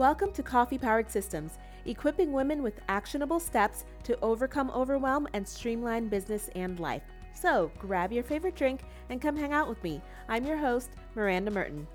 Welcome to Coffee Powered Systems, equipping women with actionable steps to overcome overwhelm and streamline business and life. So grab your favorite drink and come hang out with me. I'm your host, Miranda Merton.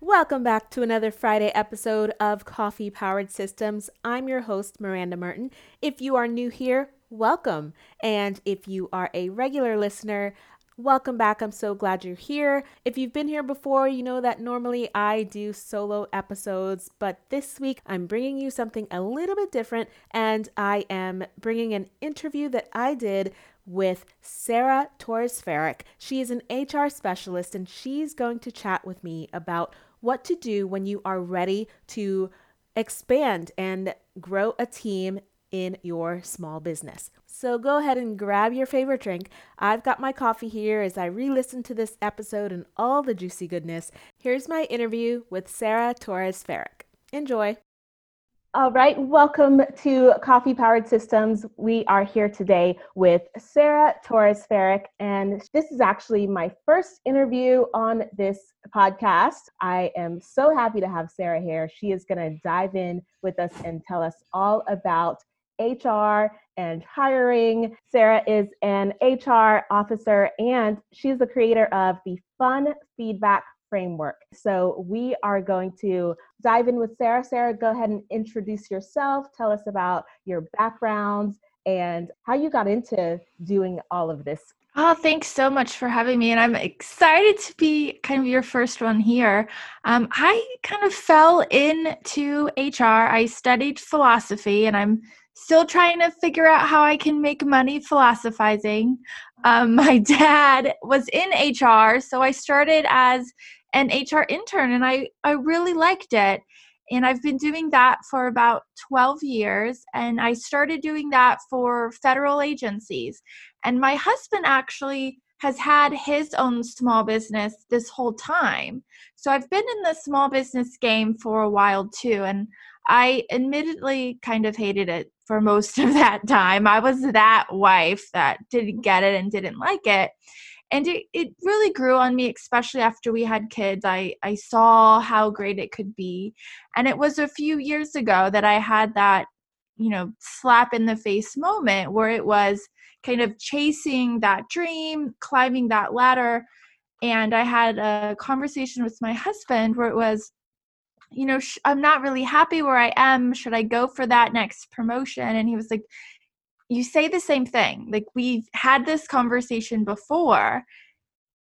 Welcome back to another Friday episode of Coffee Powered Systems. I'm your host, Miranda Merton. If you are new here, welcome. And if you are a regular listener, welcome back. I'm so glad you're here. If you've been here before, you know that normally I do solo episodes, but this week I'm bringing you something a little bit different, and I am bringing an interview that I did with Sarah Torres-Ferrick. She is an HR specialist, and she's going to chat with me about what to do when you are ready to expand and grow a team in your small business. So go ahead and grab your favorite drink. I've got my coffee here as I re-listen to this episode and all the juicy goodness. Here's my interview with Sarah Torres-Ferrick. Enjoy. All right, welcome to Coffee Powered Systems. We are here today with Sarah Torres-Ferrick, and this is actually my first interview on this podcast. I am so happy to have Sarah here. She is going to dive in with us and tell us all about HR and hiring. Sarah is an HR officer, and she's the creator of the Fun Feedback Framework. So we are going to dive in with Sarah. Sarah, go ahead and introduce yourself. Tell us about your backgrounds and how you got into doing all of this. Oh, thanks so much for having me. And I'm excited to be kind of your first one here. I kind of fell into HR. I studied philosophy, and I'm still trying to figure out how I can make money philosophizing. My dad was in HR, so I started as an HR intern, and I really liked it. And I've been doing that for about 12 years, and I started doing that for federal agencies. And my husband actually has had his own small business this whole time. So I've been in the small business game for a while too, and I admittedly kind of hated it for most of that time. I was that wife that didn't get it and didn't like it. And it really grew on me, especially after we had kids. I saw how great it could be. And it was a few years ago that I had that, slap in the face moment where it was kind of chasing that dream, climbing that ladder. And I had a conversation with my husband where it was, I'm not really happy where I am. Should I go for that next promotion? And he was like, you say the same thing. Like, we've had this conversation before.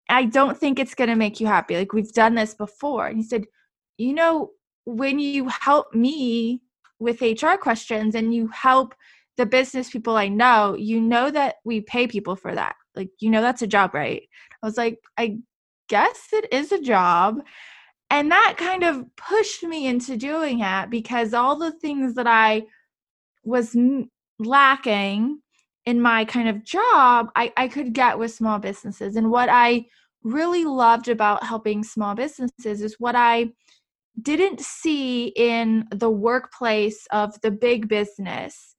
I don't think it's going to make you happy. Like, we've done this before. And he said, when you help me with HR questions and you help the business people I know, that we pay people for that. Like, that's a job, right? I was like, I guess it is a job. And that kind of pushed me into doing it, because all the things that I was lacking in my kind of job, I could get with small businesses. And what I really loved about helping small businesses is what I didn't see in the workplace of the big business,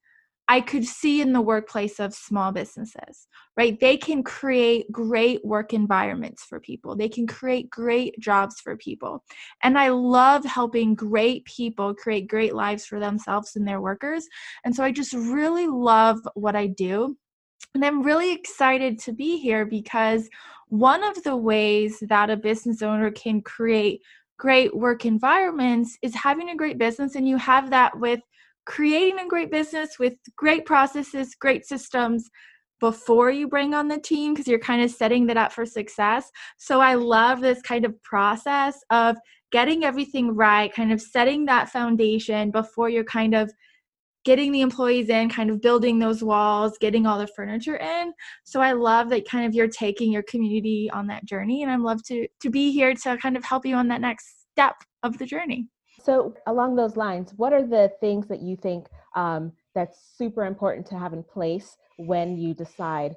I could see in the workplace of small businesses, right? They can create great work environments for people. They can create great jobs for people. And I love helping great people create great lives for themselves and their workers. And so I just really love what I do. And I'm really excited to be here, because one of the ways that a business owner can create great work environments is having a great business. And you have that with creating a great business with great processes, great systems before you bring on the team, because you're kind of setting that up for success. So I love this kind of process of getting everything right, kind of setting that foundation before you're kind of getting the employees in, kind of building those walls, getting all the furniture in. So I love that kind of you're taking your community on that journey, and I'd love to be here to kind of help you on that next step of the journey. So along those lines, what are the things that you think that's super important to have in place when you decide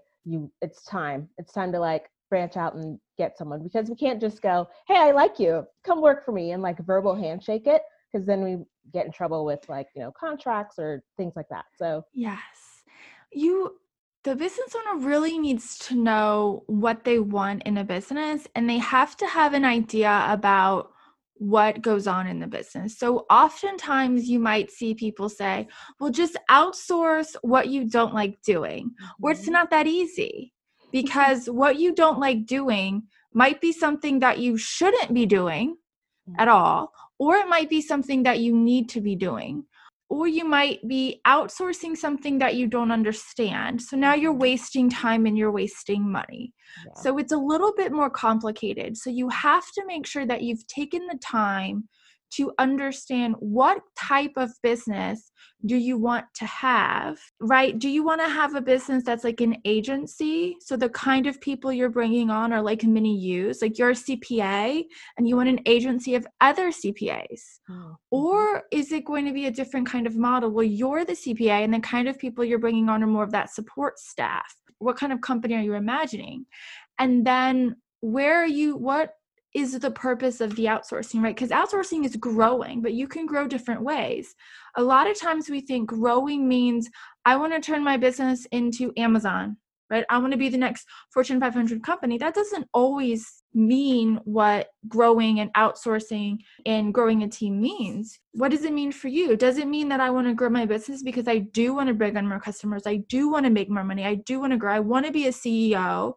it's time to like branch out and get someone? Because we can't just go, hey, I like you, come work for me, and like verbal handshake it, because then we get in trouble with contracts or things like that. So yes, the business owner really needs to know what they want in a business, and they have to have an idea about what goes on in the business. So oftentimes you might see people say, well, just outsource what you don't like doing. Well, it's not that easy, because what you don't like doing might be something that you shouldn't be doing at all, or it might be something that you need to be doing, or you might be outsourcing something that you don't understand. So now you're wasting time and you're wasting money. Yeah. So it's a little bit more complicated. So you have to make sure that you've taken the time to understand what type of business do you want to have, right? Do you want to have a business that's like an agency? So the kind of people you're bringing on are like mini yous, like you're a CPA and you want an agency of other CPAs. Oh. Or is it going to be a different kind of model? Well, you're the CPA and the kind of people you're bringing on are more of that support staff. What kind of company are you imagining? And then where are you, what is the purpose of the outsourcing, right? Because outsourcing is growing, but you can grow different ways. A lot of times we think growing means I want to turn my business into Amazon, right? I want to be the next Fortune 500 company. That doesn't always mean what growing and outsourcing and growing a team means. What does it mean for you? Does it mean that I want to grow my business because I do want to bring on more customers? I do want to make more money. I do want to grow. I want to be a CEO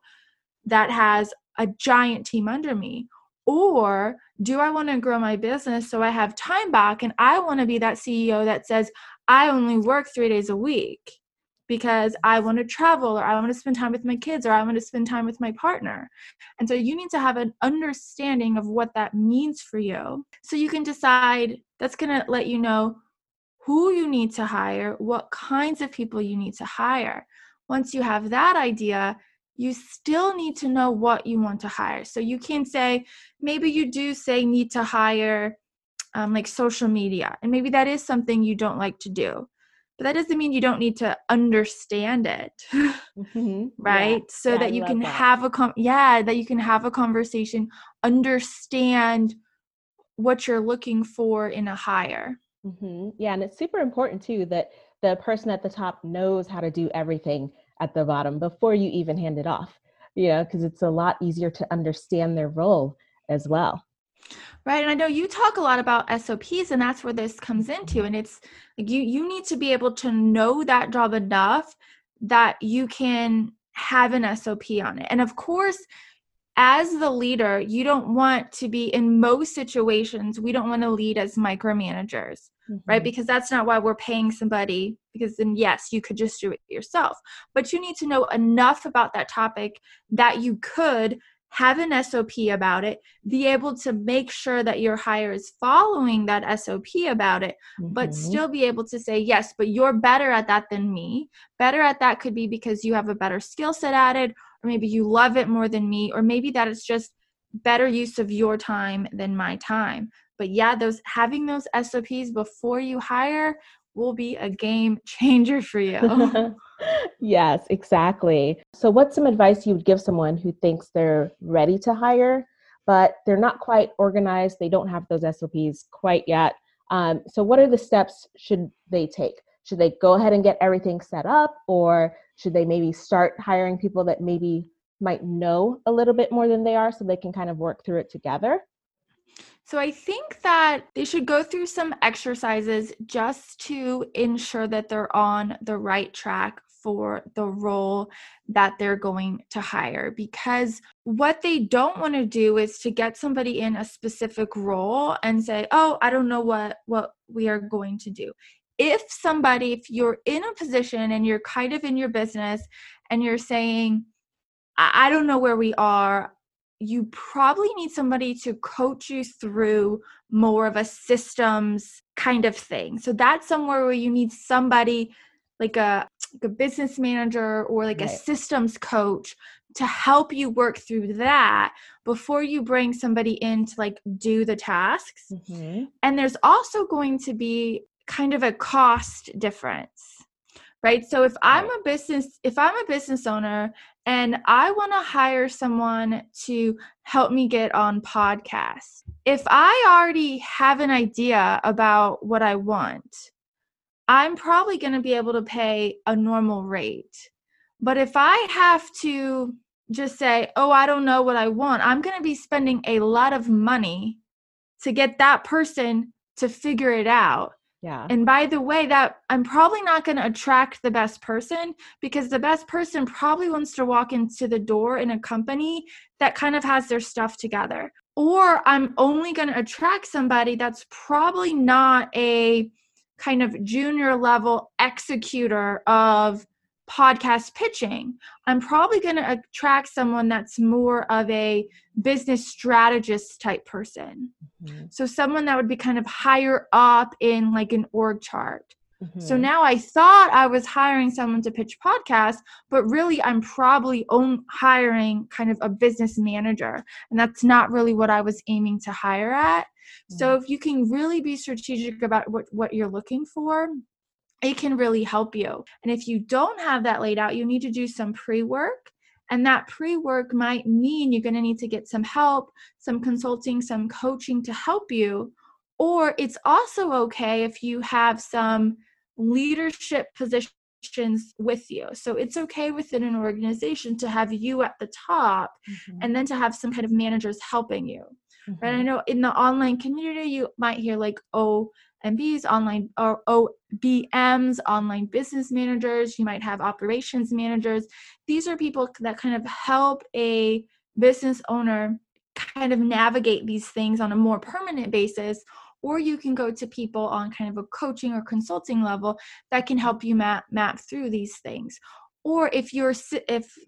that has a giant team under me. Or do I want to grow my business so I have time back and I want to be that CEO that says, I only work 3 days a week because I want to travel, or I want to spend time with my kids, or I want to spend time with my partner. And so you need to have an understanding of what that means for you. So you can decide. That's going to let you know who you need to hire, what kinds of people you need to hire. Once you have that idea, you still need to know what you want to hire. So you can say, maybe you do say need to hire like social media. And maybe that is something you don't like to do. But that doesn't mean you don't need to understand it, mm-hmm. right? Yeah. So that you can have a conversation, understand what you're looking for in a hire. Mm-hmm. Yeah, and it's super important too that the person at the top knows how to do everything at the bottom before you even hand it off, because it's a lot easier to understand their role as well. Right. And I know you talk a lot about SOPs, and that's where this comes into. And it's like you need to be able to know that job enough that you can have an SOP on it. And of course, as the leader, you don't want to be, in most situations, we don't want to lead as micromanagers. Right? Because that's not why we're paying somebody, because then yes, you could just do it yourself, but you need to know enough about that topic that you could have an SOP about it, be able to make sure that your hire is following that SOP about it, but still be able to say, yes, but you're better at that than me. Better at that could be because you have a better skill set at it, or maybe you love it more than me, or maybe that it's just better use of your time than my time. But yeah, having those SOPs before you hire will be a game changer for you. Yes, exactly. So what's some advice you would give someone who thinks they're ready to hire, but they're not quite organized? They don't have those SOPs quite yet. So what are the steps should they take? Should they go ahead and get everything set up, or should they maybe start hiring people that maybe might know a little bit more than they are so they can kind of work through it together? So I think that they should go through some exercises just to ensure that they're on the right track for the role that they're going to hire, because what they don't want to do is to get somebody in a specific role and say, oh, I don't know what we are going to do. If you're in a position and you're kind of in your business and you're saying, I don't know where we are, you probably need somebody to coach you through more of a systems kind of thing. So that's somewhere where you need somebody like a business manager or like right. a systems coach to help you work through that before you bring somebody in to like do the tasks. Mm-hmm. And there's also going to be kind of a cost difference, right? So if I'm a business, if I'm a business owner and I want to hire someone to help me get on podcasts, if I already have an idea about what I want, I'm probably going to be able to pay a normal rate. But if I have to just say, oh, I don't know what I want, I'm going to be spending a lot of money to get that person to figure it out. Yeah. And by the way, that I'm probably not going to attract the best person, because the best person probably wants to walk into the door in a company that kind of has their stuff together. Or I'm only going to attract somebody that's probably not a kind of junior level executor of podcast pitching. I'm probably going to attract someone that's more of a business strategist type person. Mm-hmm. So someone that would be kind of higher up in like an org chart. Mm-hmm. So now I thought I was hiring someone to pitch podcasts, but really I'm probably hiring kind of a business manager. And that's not really what I was aiming to hire at. Mm-hmm. So if you can really be strategic about what you're looking for, it can really help you. And if you don't have that laid out, you need to do some pre-work. And that pre-work might mean you're going to need to get some help, some consulting, some coaching to help you. Or it's also okay if you have some leadership positions with you. So it's okay within an organization to have you at the top, mm-hmm. and then to have some kind of managers helping you. Mm-hmm. Right? I know in the online community, you might hear like, OMBs, online or OBMs, online business managers. You might have operations managers. These are people that kind of help a business owner kind of navigate these things on a more permanent basis, or you can go to people on kind of a coaching or consulting level that can help you map through these things. Or if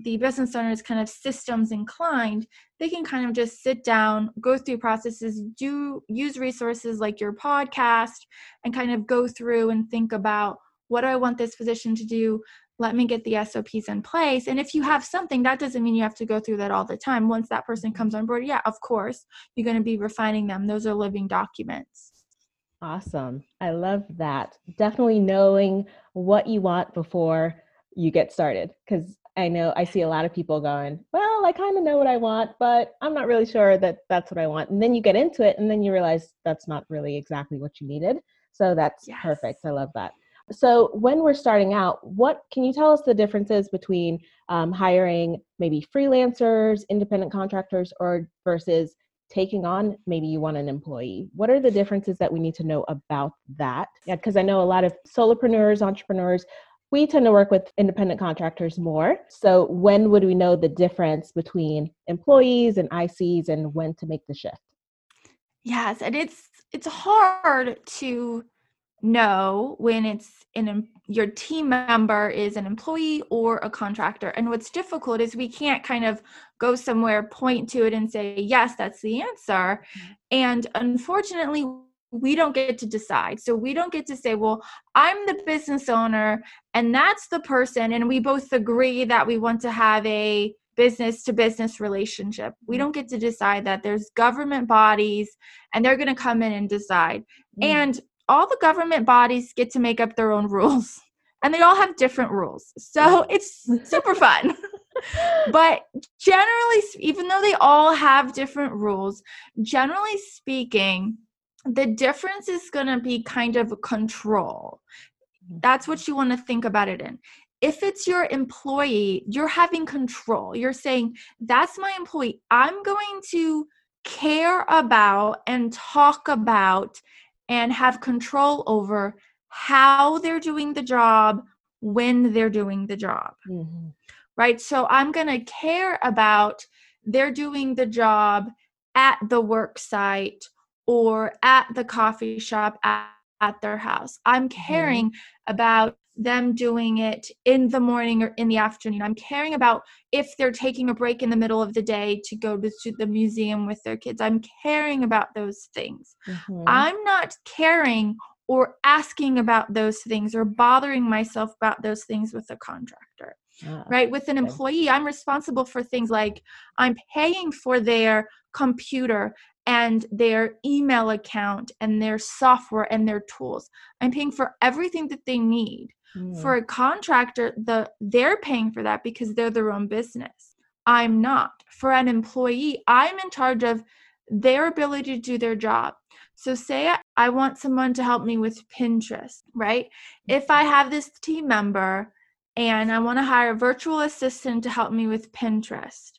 the business owner is kind of systems inclined, they can kind of just sit down, go through processes, use resources like your podcast, and kind of go through and think about, what do I want this position to do? Let me get the SOPs in place. And if you have something, that doesn't mean you have to go through that all the time. Once that person comes on board, yeah, of course, you're going to be refining them. Those are living documents. Awesome. I love that. Definitely knowing what you want before you get started. Because I know I see a lot of people going, well, I kind of know what I want, but I'm not really sure that that's what I want. And then you get into it and then you realize that's not really exactly what you needed. So that's perfect. I love that. So when we're starting out, what can you tell us the differences between hiring maybe freelancers, independent contractors, or versus taking on, maybe you want an employee? What are the differences that we need to know about that? Yeah, because I know a lot of solopreneurs, entrepreneurs, we tend to work with independent contractors more. So when would we know the difference between employees and ICs and when to make the shift? Yes, and it's hard to know when it's your team member is an employee or a contractor. And what's difficult is we can't kind of go somewhere, point to it and say, yes, that's the answer. And unfortunately, we don't get to decide. So we don't get to say, well, I'm the business owner and that's the person, and we both agree that we want to have a business to business relationship. We don't get to decide that. There's government bodies and they're going to come in and decide. Mm. And all the government bodies get to make up their own rules, and they all have different rules. So it's super fun. But generally, even though they all have different rules, generally speaking, the difference is going to be kind of control. That's what you want to think about it in. If it's your employee, you're having control. You're saying, that's my employee. I'm going to care about and talk about and have control over how they're doing the job, when they're doing the job, mm-hmm. right? So I'm going to care about they're doing the job at the work site or at the coffee shop at their house. I'm caring mm-hmm. about them doing it in the morning or in the afternoon. I'm caring about if they're taking a break in the middle of the day to go to the museum with their kids. I'm caring about those things. Mm-hmm. I'm not caring or asking about those things or bothering myself about those things with a contractor. Right? With an employee, I'm responsible for things like I'm paying for their computer and their email account and their software and their tools. I'm paying for everything that they need. Mm. For a contractor, they're paying for that because they're their own business. I'm not. For an employee, I'm in charge of their ability to do their job. So say I want someone to help me with Pinterest, right? If I have this team member and I want to hire a virtual assistant to help me with Pinterest,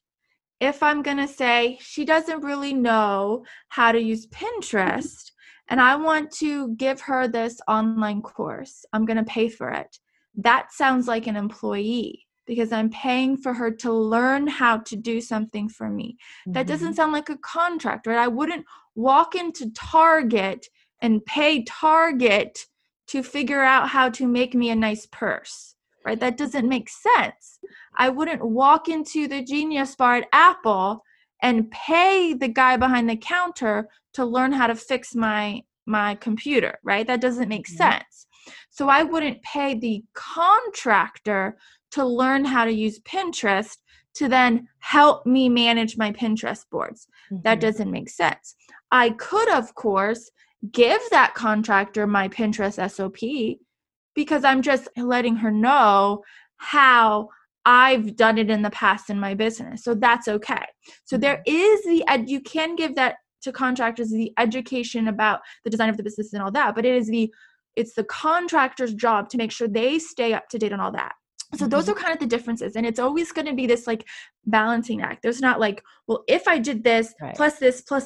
if I'm going to say she doesn't really know how to use Pinterest and I want to give her this online course, I'm going to pay for it. That sounds like an employee because I'm paying for her to learn how to do something for me. Mm-hmm. That doesn't sound like a contract, right? I wouldn't walk into Target and pay Target to figure out how to make me a nice purse, right? That doesn't make sense. I wouldn't walk into the Genius Bar at Apple and pay the guy behind the counter to learn how to fix my computer, right? That doesn't make sense. So I wouldn't pay the contractor to learn how to use Pinterest to then help me manage my Pinterest boards. Mm-hmm. That doesn't make sense. I could, of course, give that contractor my Pinterest SOP because I'm just letting her know how I've done it in the past in my business. So that's okay. So there is you can give that to contractors, the education about the design of the business and all that, but it's the contractor's job to make sure they stay up to date on all that. So those are kind of the differences. And it's always going to be this like balancing act. There's not like, well, if I did this plus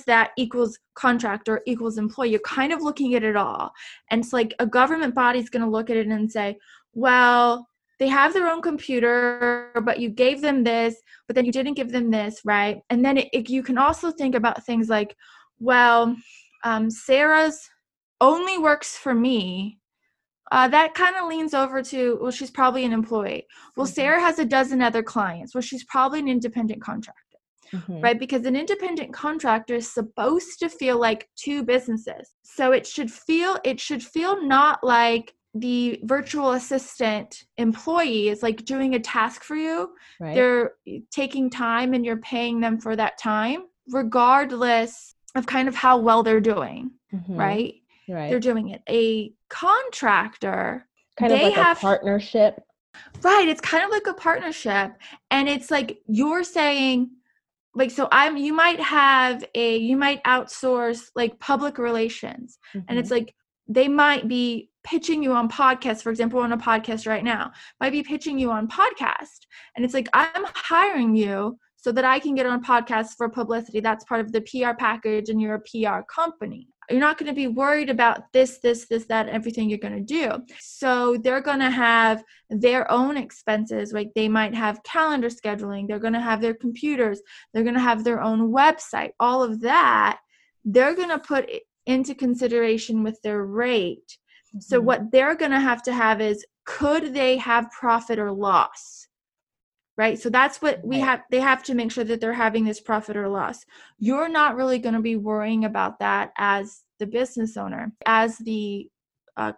that equals contractor equals employee. You're kind of looking at it all. And it's like a government body is going to look at it and say, well, they have their own computer, but you gave them this, but then you didn't give them this, right? And then you can also think about things like, well, Sarah's only works for me. That kind of leans over to, well, she's probably an employee. Well, Sarah has a dozen other clients. Well, she's probably an independent contractor, right? Because an independent contractor is supposed to feel like two businesses. So it should feel not like the virtual assistant employee is like doing a task for you. Right. They're taking time and you're paying them for that time, regardless of kind of how well they're doing, right? Right. They're doing it. A contractor, kind of like a partnership. Right. It's kind of like a partnership. And it's like you're saying, like, so you might outsource like public relations. And it's like they might be pitching you on podcasts, for example, on a podcast right now, might be pitching you on podcast. And it's like, I'm hiring you so that I can get on podcasts for publicity. That's part of the PR package and you're a PR company. You're not going to be worried about this, that, everything you're going to do. So they're going to have their own expenses. Like they might have calendar scheduling. They're going to have their computers. They're going to have their own website. All of that, they're going to put into consideration with their rate. So what they're going to have is, could they have profit or loss? Right? So that's what we have. They have to make sure that they're having this profit or loss. You're not really going to be worrying about that as the business owner. As the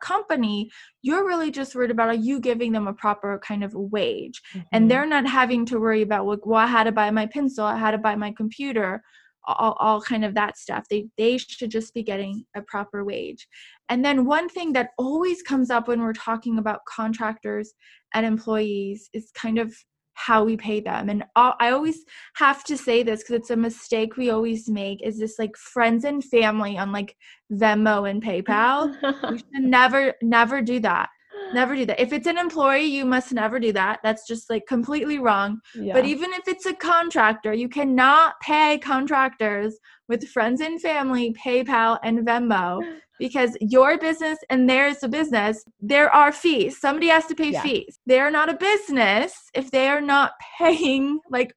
company, you're really just worried about, are you giving them a proper kind of wage? And they're not having to worry about, like, well, I had to buy my pencil, I had to buy my computer, all kind of that stuff. They should just be getting a proper wage. And then one thing that always comes up when we're talking about contractors and employees is kind of how we pay them. And I always have to say this because it's a mistake we always make, is this like friends and family on like Venmo and PayPal. We should never do that. Never do that. If it's an employee, you must never do that. That's just like completely wrong. Yeah. But even if it's a contractor, you cannot pay contractors with friends and family, PayPal and Venmo, because your business and theirs a business, there are fees. Somebody has to pay fees. They're not a business if they are not paying like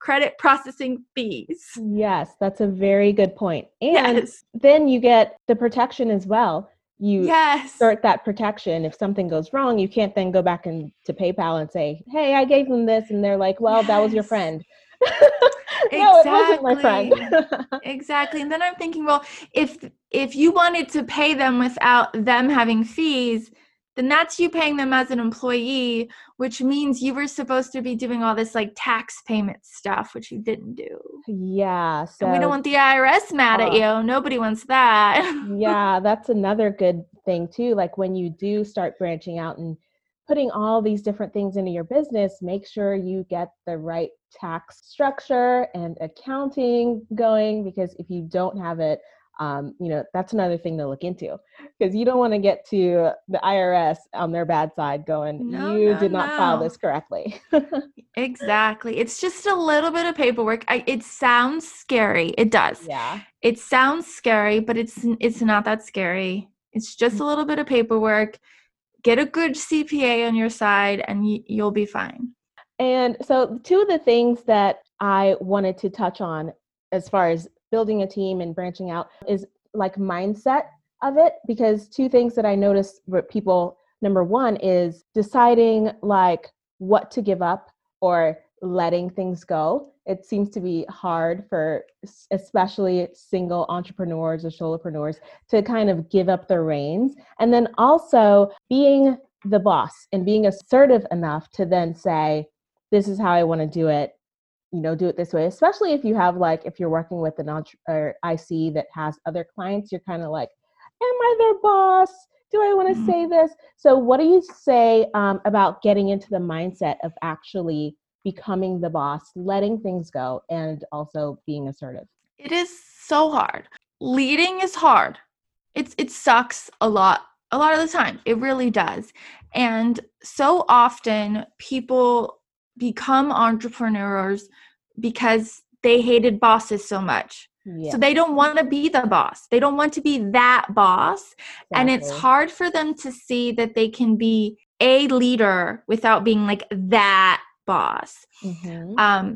credit processing fees. Yes, that's a very good point. And then you get the protection as well. You start that protection. If something goes wrong, you can't then go back to PayPal and say, hey, I gave them this. And they're like, well, that was your friend. No, it wasn't my friend. Exactly. And then I'm thinking, well, if you wanted to pay them without them having fees, then that's you paying them as an employee, which means you were supposed to be doing all this like tax payment stuff, which you didn't do. Yeah. So, and we don't want the IRS mad at you. Nobody wants that. Yeah. That's another good thing too. Like when you do start branching out and putting all these different things into your business, make sure you get the right tax structure and accounting going, because if you don't have it, that's another thing to look into, because you don't want to get to the IRS on their bad side going, you did not file this correctly. Exactly. It's just a little bit of paperwork. It sounds scary. It does. Yeah. It sounds scary, but it's not that scary. It's just a little bit of paperwork. Get a good CPA on your side and you'll be fine. And so two of the things that I wanted to touch on as far as building a team and branching out is like mindset of it, because two things that I noticed with people, number one is deciding like what to give up or letting things go. It seems to be hard for especially single entrepreneurs or solopreneurs to kind of give up the reins. And then also being the boss and being assertive enough to then say, this is how I want to do it. You know, do it this way, especially if you have like, if you're working with an IC that has other clients, you're kind of like, am I their boss? Do I want to say this? So what do you say about getting into the mindset of actually becoming the boss, letting things go, and also being assertive? It is so hard. Leading is hard. It sucks a lot of the time. It really does. And so often people become entrepreneurs because they hated bosses so much. Yeah. So they don't want to be the boss. They don't want to be that boss. Exactly. And it's hard for them to see that they can be a leader without being like that boss. Mm-hmm.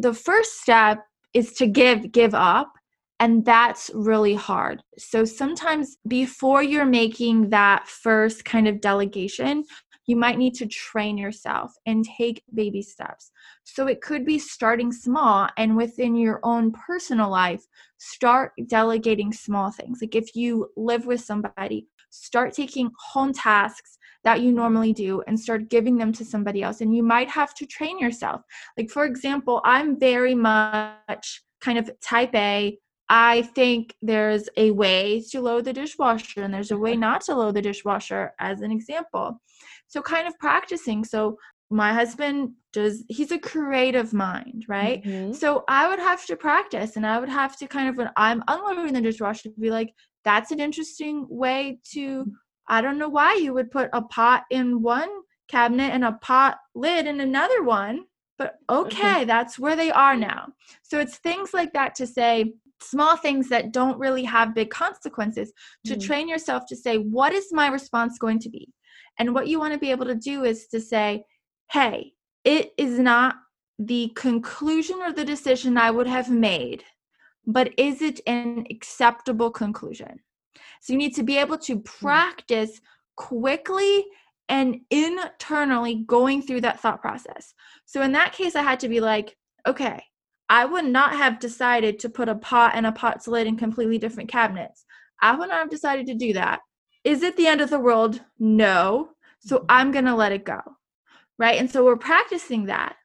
The first step is to give up. And that's really hard. So sometimes before you're making that first kind of delegation, you might need to train yourself and take baby steps. So it could be starting small, and within your own personal life, start delegating small things. Like if you live with somebody, start taking home tasks that you normally do and start giving them to somebody else. And you might have to train yourself. Like for example, I'm very much kind of type A. I think there's a way to load the dishwasher and there's a way not to load the dishwasher, as an example. So kind of practicing. So my husband he's a creative mind, right? Mm-hmm. So I would have to practice, and I would have to kind of, when I'm unloading the dishwasher, be like, that's an interesting way to, I don't know why you would put a pot in one cabinet and a pot lid in another one, but okay. That's where they are now. So it's things like that to say, small things that don't really have big consequences, to train yourself to say, what is my response going to be? And what you want to be able to do is to say, hey, it is not the conclusion or the decision I would have made, but is it an acceptable conclusion? So you need to be able to practice quickly and internally going through that thought process. So in that case, I had to be like, okay, I would not have decided to put a pot and a pot's lid in completely different cabinets. I would not have decided to do that. Is it the end of the world? No. So I'm going to let it go, right? And so we're practicing that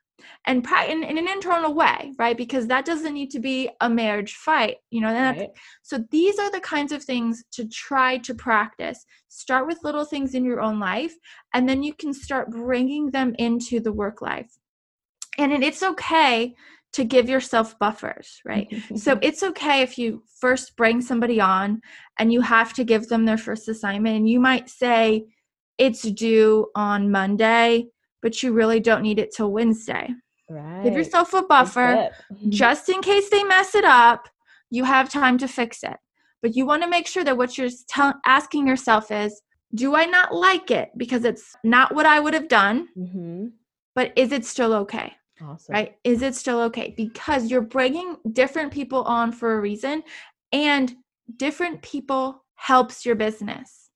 and in an internal way, right? Because that doesn't need to be a marriage fight, you know? Right. So these are the kinds of things to try to practice. Start with little things in your own life, and then you can start bringing them into the work life. And it's okay to give yourself buffers, right? So it's okay if you first bring somebody on and you have to give them their first assignment, and you might say it's due on Monday, but you really don't need it till Wednesday. Right. Give yourself a buffer just in case they mess it up. You have time to fix it. But you want to make sure that what you're asking yourself is, do I not like it because it's not what I would have done? Mm-hmm. But is it still okay? Awesome. Right? Is it still okay? Because you're bringing different people on for a reason, and different people helps your business,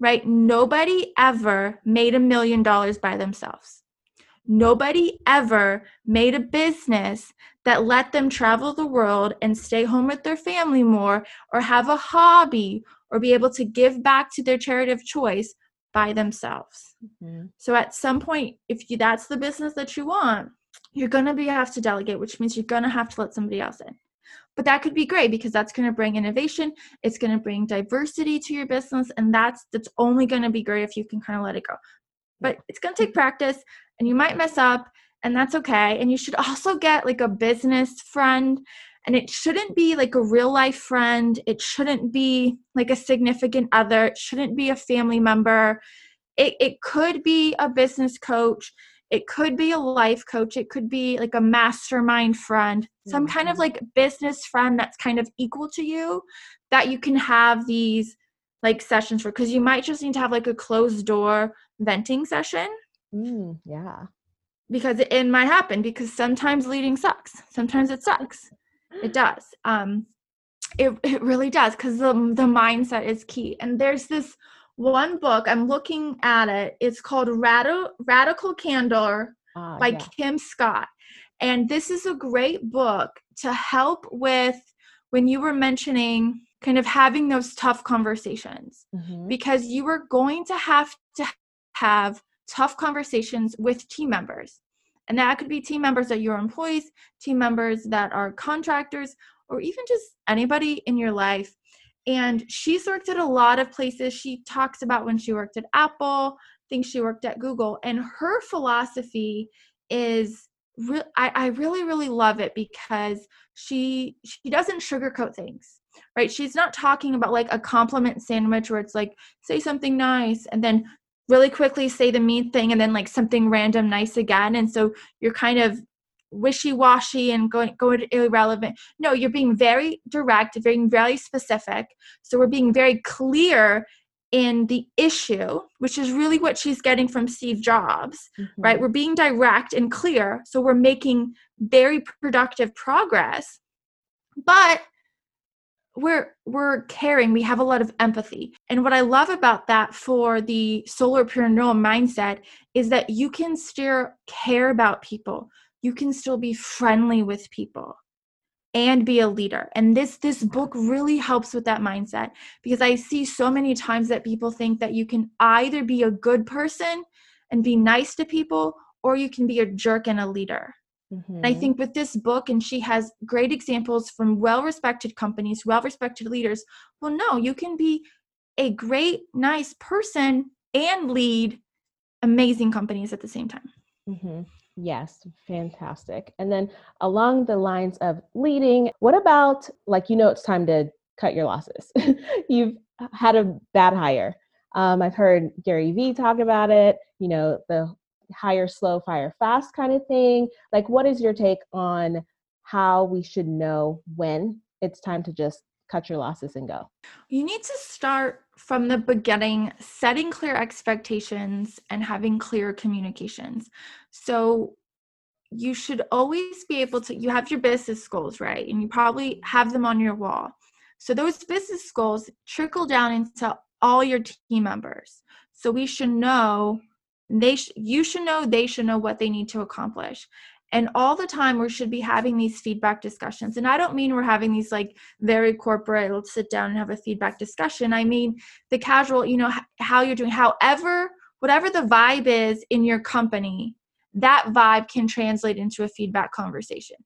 right? Nobody ever made $1 million by themselves. Nobody ever made a business that let them travel the world and stay home with their family more, or have a hobby, or be able to give back to their charity of choice by themselves. So at some point, if that's the business that you want, you're going to have to delegate, which means you're going to have to let somebody else in. But that could be great, because that's going to bring innovation. It's going to bring diversity to your business. And that's only going to be great if you can kind of let it go. But it's going to take practice, and you might mess up, and that's okay. And you should also get like a business friend And it shouldn't be like a real life friend. It shouldn't be like a significant other. It shouldn't be a family member. It could be a business coach. It could be a life coach. It could be like a mastermind friend, some kind of like business friend that's kind of equal to you that you can have these like sessions for, because you might just need to have like a closed door venting session. Yeah. Because it might happen, because sometimes leading sucks. Sometimes it sucks. It does. It really does, because the mindset is key. And there's this one book, I'm looking at it, it's called Radical Candor by Kim Scott. And this is a great book to help with when you were mentioning kind of having those tough conversations, because you are going to have tough conversations with team members. And that could be team members that are your employees, team members that are contractors, or even just anybody in your life. And she's worked at a lot of places. She talks about when she worked at Apple, I think she worked at Google. And her philosophy is, I really, really love it, because she doesn't sugarcoat things, right? She's not talking about like a compliment sandwich where it's like, say something nice and then really quickly say the mean thing and then like something random nice again. And so you're kind of wishy-washy and going irrelevant. No, you're being very direct, being very specific. So we're being very clear in the issue, which is really what she's getting from Steve Jobs, right? We're being direct and clear. So we're making very productive progress, but we're caring. We have a lot of empathy. And what I love about that for the solopreneur mindset is that you can still care about people. You can still be friendly with people and be a leader. And this book really helps with that mindset, because I see so many times that people think that you can either be a good person and be nice to people, or you can be a jerk and a leader. And I think with this book, and she has great examples from well-respected companies, well-respected leaders. Well, no, you can be a great, nice person and lead amazing companies at the same time. Yes. Fantastic. And then along the lines of leading, what about, like, you know, it's time to cut your losses. You've had a bad hire. I've heard Gary V talk about it, you know, the hire slow, fire fast kind of thing. Like, what is your take on how we should know when it's time to just cut your losses and go? You need to start from the beginning, setting clear expectations and having clear communications. So you should always be able to, you have your business goals, right? And you probably have them on your wall. So those business goals trickle down into all your team members. So we should know, you should know, they should know what they need to accomplish. And all the time we should be having these feedback discussions. And I don't mean we're having these like very corporate, let's sit down and have a feedback discussion. I mean the casual, you know, how you're doing, however, whatever the vibe is in your company, that vibe can translate into a feedback conversation,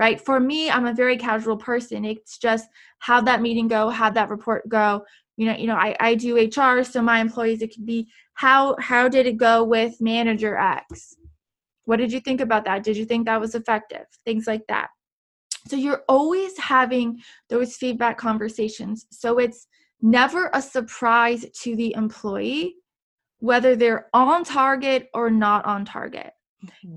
right? For me, I'm a very casual person. It's just, how'd that meeting go? How'd that report go? You know, I do HR. So my employees, it could be, how did it go with manager X? What did you think about that? Did you think that was effective? Things like that. So you're always having those feedback conversations. So it's never a surprise to the employee, whether they're on target or not on target.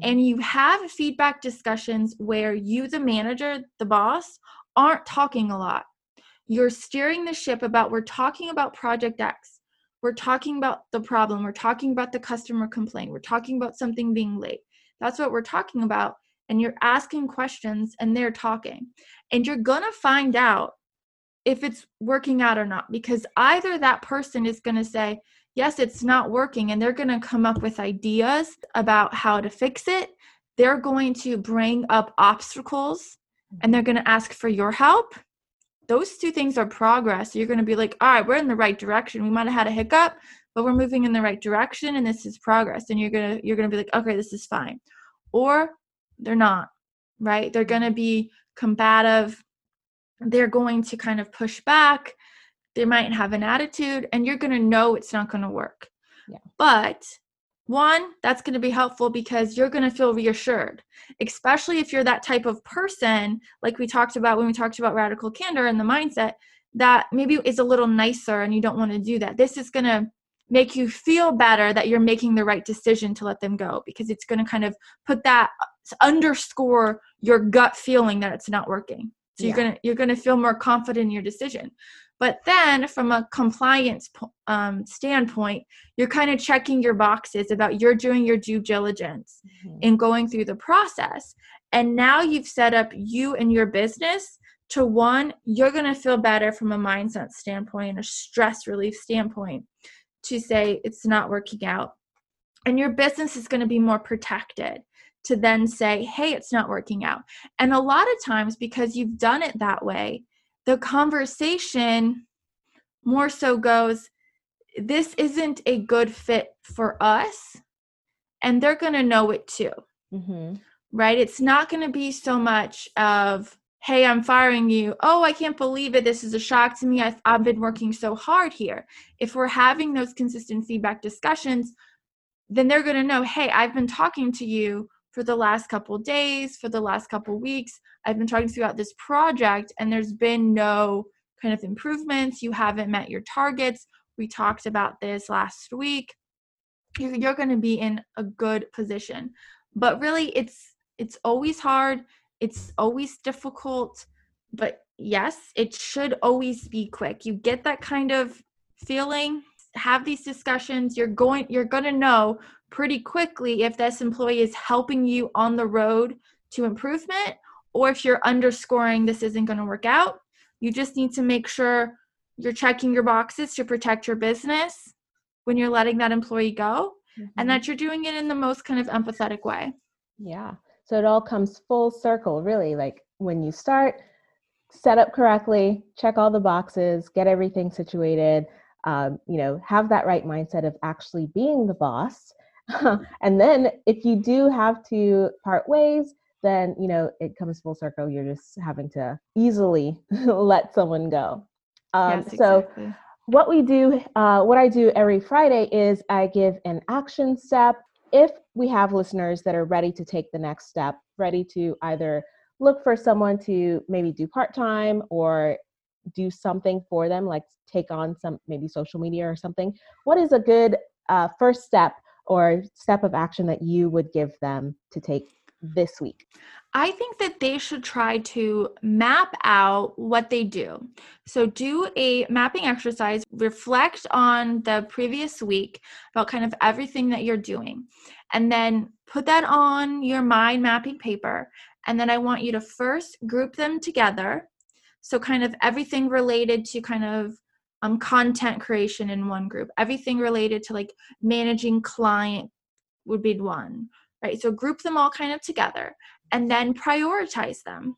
And you have feedback discussions where you, the manager, the boss, aren't talking a lot. You're steering the ship about, we're talking about Project X. We're talking about the problem. We're talking about the customer complaint. We're talking about something being late. That's what we're talking about. And you're asking questions and they're talking. And you're going to find out if it's working out or not, because either that person is going to say, yes, it's not working, and they're going to come up with ideas about how to fix it. They're going to bring up obstacles and they're going to ask for your help. Those two things are progress. You're going to be like, all right, we're in the right direction. We might have had a hiccup, but we're moving in the right direction, and this is progress. And you're going to be like, okay, this is fine. Or they're not, right? They're going to be combative. They're going to kind of push back. They might have an attitude, and you're going to know it's not going to work. Yeah. But One, that's going to be helpful because you're going to feel reassured, especially if you're that type of person, like we talked about when we talked about radical candor and the mindset, that maybe is a little nicer and you don't want to do that. This is going to make you feel better that you're making the right decision to let them go, because it's going to kind of put that, underscore your gut feeling that it's not working. So yeah. you're going to feel more confident in your decision. But then from a compliance standpoint, you're kind of checking your boxes about you're doing your due diligence in going through the process. And now you've set up you and your business to one, you're going to feel better from a mindset standpoint, a stress relief standpoint, to say it's not working out. And your business is going to be more protected to then say, hey, it's not working out. And a lot of times because you've done it that way, the conversation more so goes, this isn't a good fit for us, and they're going to know it too, right? It's not going to be so much of, hey, I'm firing you. Oh, I can't believe it. This is a shock to me. I've been working so hard here. If we're having those consistent feedback discussions, then they're going to know, hey, I've been talking to you for the last couple of days, for the last couple of weeks. I've been talking throughout this project and there's been no kind of improvements. You haven't met your targets. We talked about this last week. You're going to be in a good position. But really, it's always hard. It's always difficult. But yes, it should always be quick. You get that kind of feeling, have these discussions. You're going to know pretty quickly if this employee is helping you on the road to improvement, or if you're underscoring this isn't going to work out. You just need to make sure you're checking your boxes to protect your business when you're letting that employee go, and that you're doing it in the most kind of empathetic way. Yeah. So it all comes full circle, really. Like when you start, set up correctly, check all the boxes, get everything situated, have that right mindset of actually being the boss. And then if you do have to part ways, then, it comes full circle. You're just having to easily let someone go. Yes, exactly. So what we do, what I do every Friday is I give an action step. If we have listeners that are ready to take the next step, ready to either look for someone to maybe do part-time or do something for them, like take on some maybe social media or something, what is a good first step or step of action that you would give them to take this week? I think that they should try to map out what they do. So do a mapping exercise, reflect on the previous week about kind of everything that you're doing, and then put that on your mind mapping paper. And then I want you to first group them together. So kind of everything related to kind of content creation in one group, everything related to like managing client would be one, right? So group them all kind of together and then prioritize them.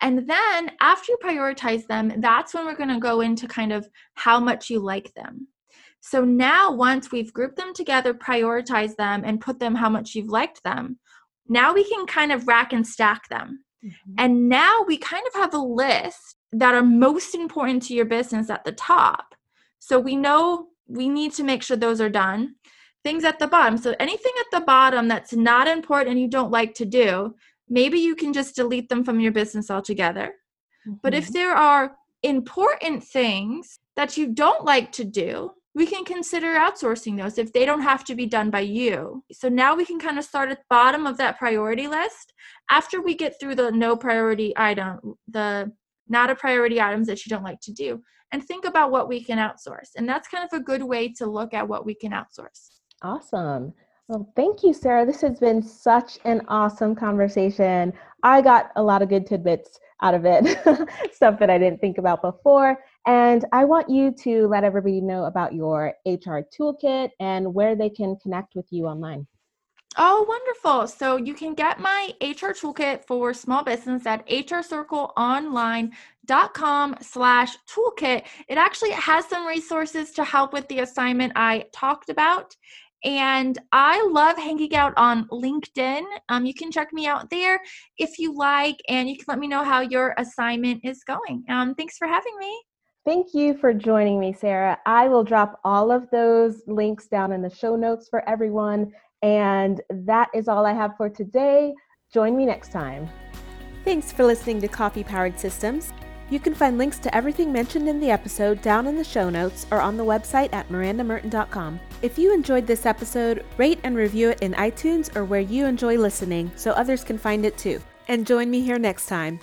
And then after you prioritize them, that's when we're going to go into kind of how much you like them. So now once we've grouped them together, prioritized them, and put them how much you've liked them, now we can kind of rack and stack them. And now we kind of have a list that are most important to your business at the top. So we know we need to make sure those are done. Things at the bottom. So anything at the bottom that's not important and you don't like to do, maybe you can just delete them from your business altogether. But if there are important things that you don't like to do, we can consider outsourcing those if they don't have to be done by you. So now we can kind of start at the bottom of that priority list. After we get through the no priority item, the not a priority items that you don't like to do, and think about what we can outsource. And that's kind of a good way to look at what we can outsource. Awesome. Well, thank you, Sarah. This has been such an awesome conversation. I got a lot of good tidbits out of it, stuff that I didn't think about before. And I want you to let everybody know about your HR toolkit and where they can connect with you online. Oh, wonderful. So you can get my HR toolkit for small business at hrcircleonline.com/toolkit. It actually has some resources to help with the assignment I talked about. And I love hanging out on LinkedIn. You can check me out there if you like, and you can let me know how your assignment is going. Thanks for having me. Thank you for joining me, Sarah. I will drop all of those links down in the show notes for everyone. And that is all I have for today. Join me next time. Thanks for listening to Coffee Powered Systems. You can find links to everything mentioned in the episode down in the show notes or on the website at mirandamerton.com. If you enjoyed this episode, rate and review it in iTunes or where you enjoy listening so others can find it too. And join me here next time.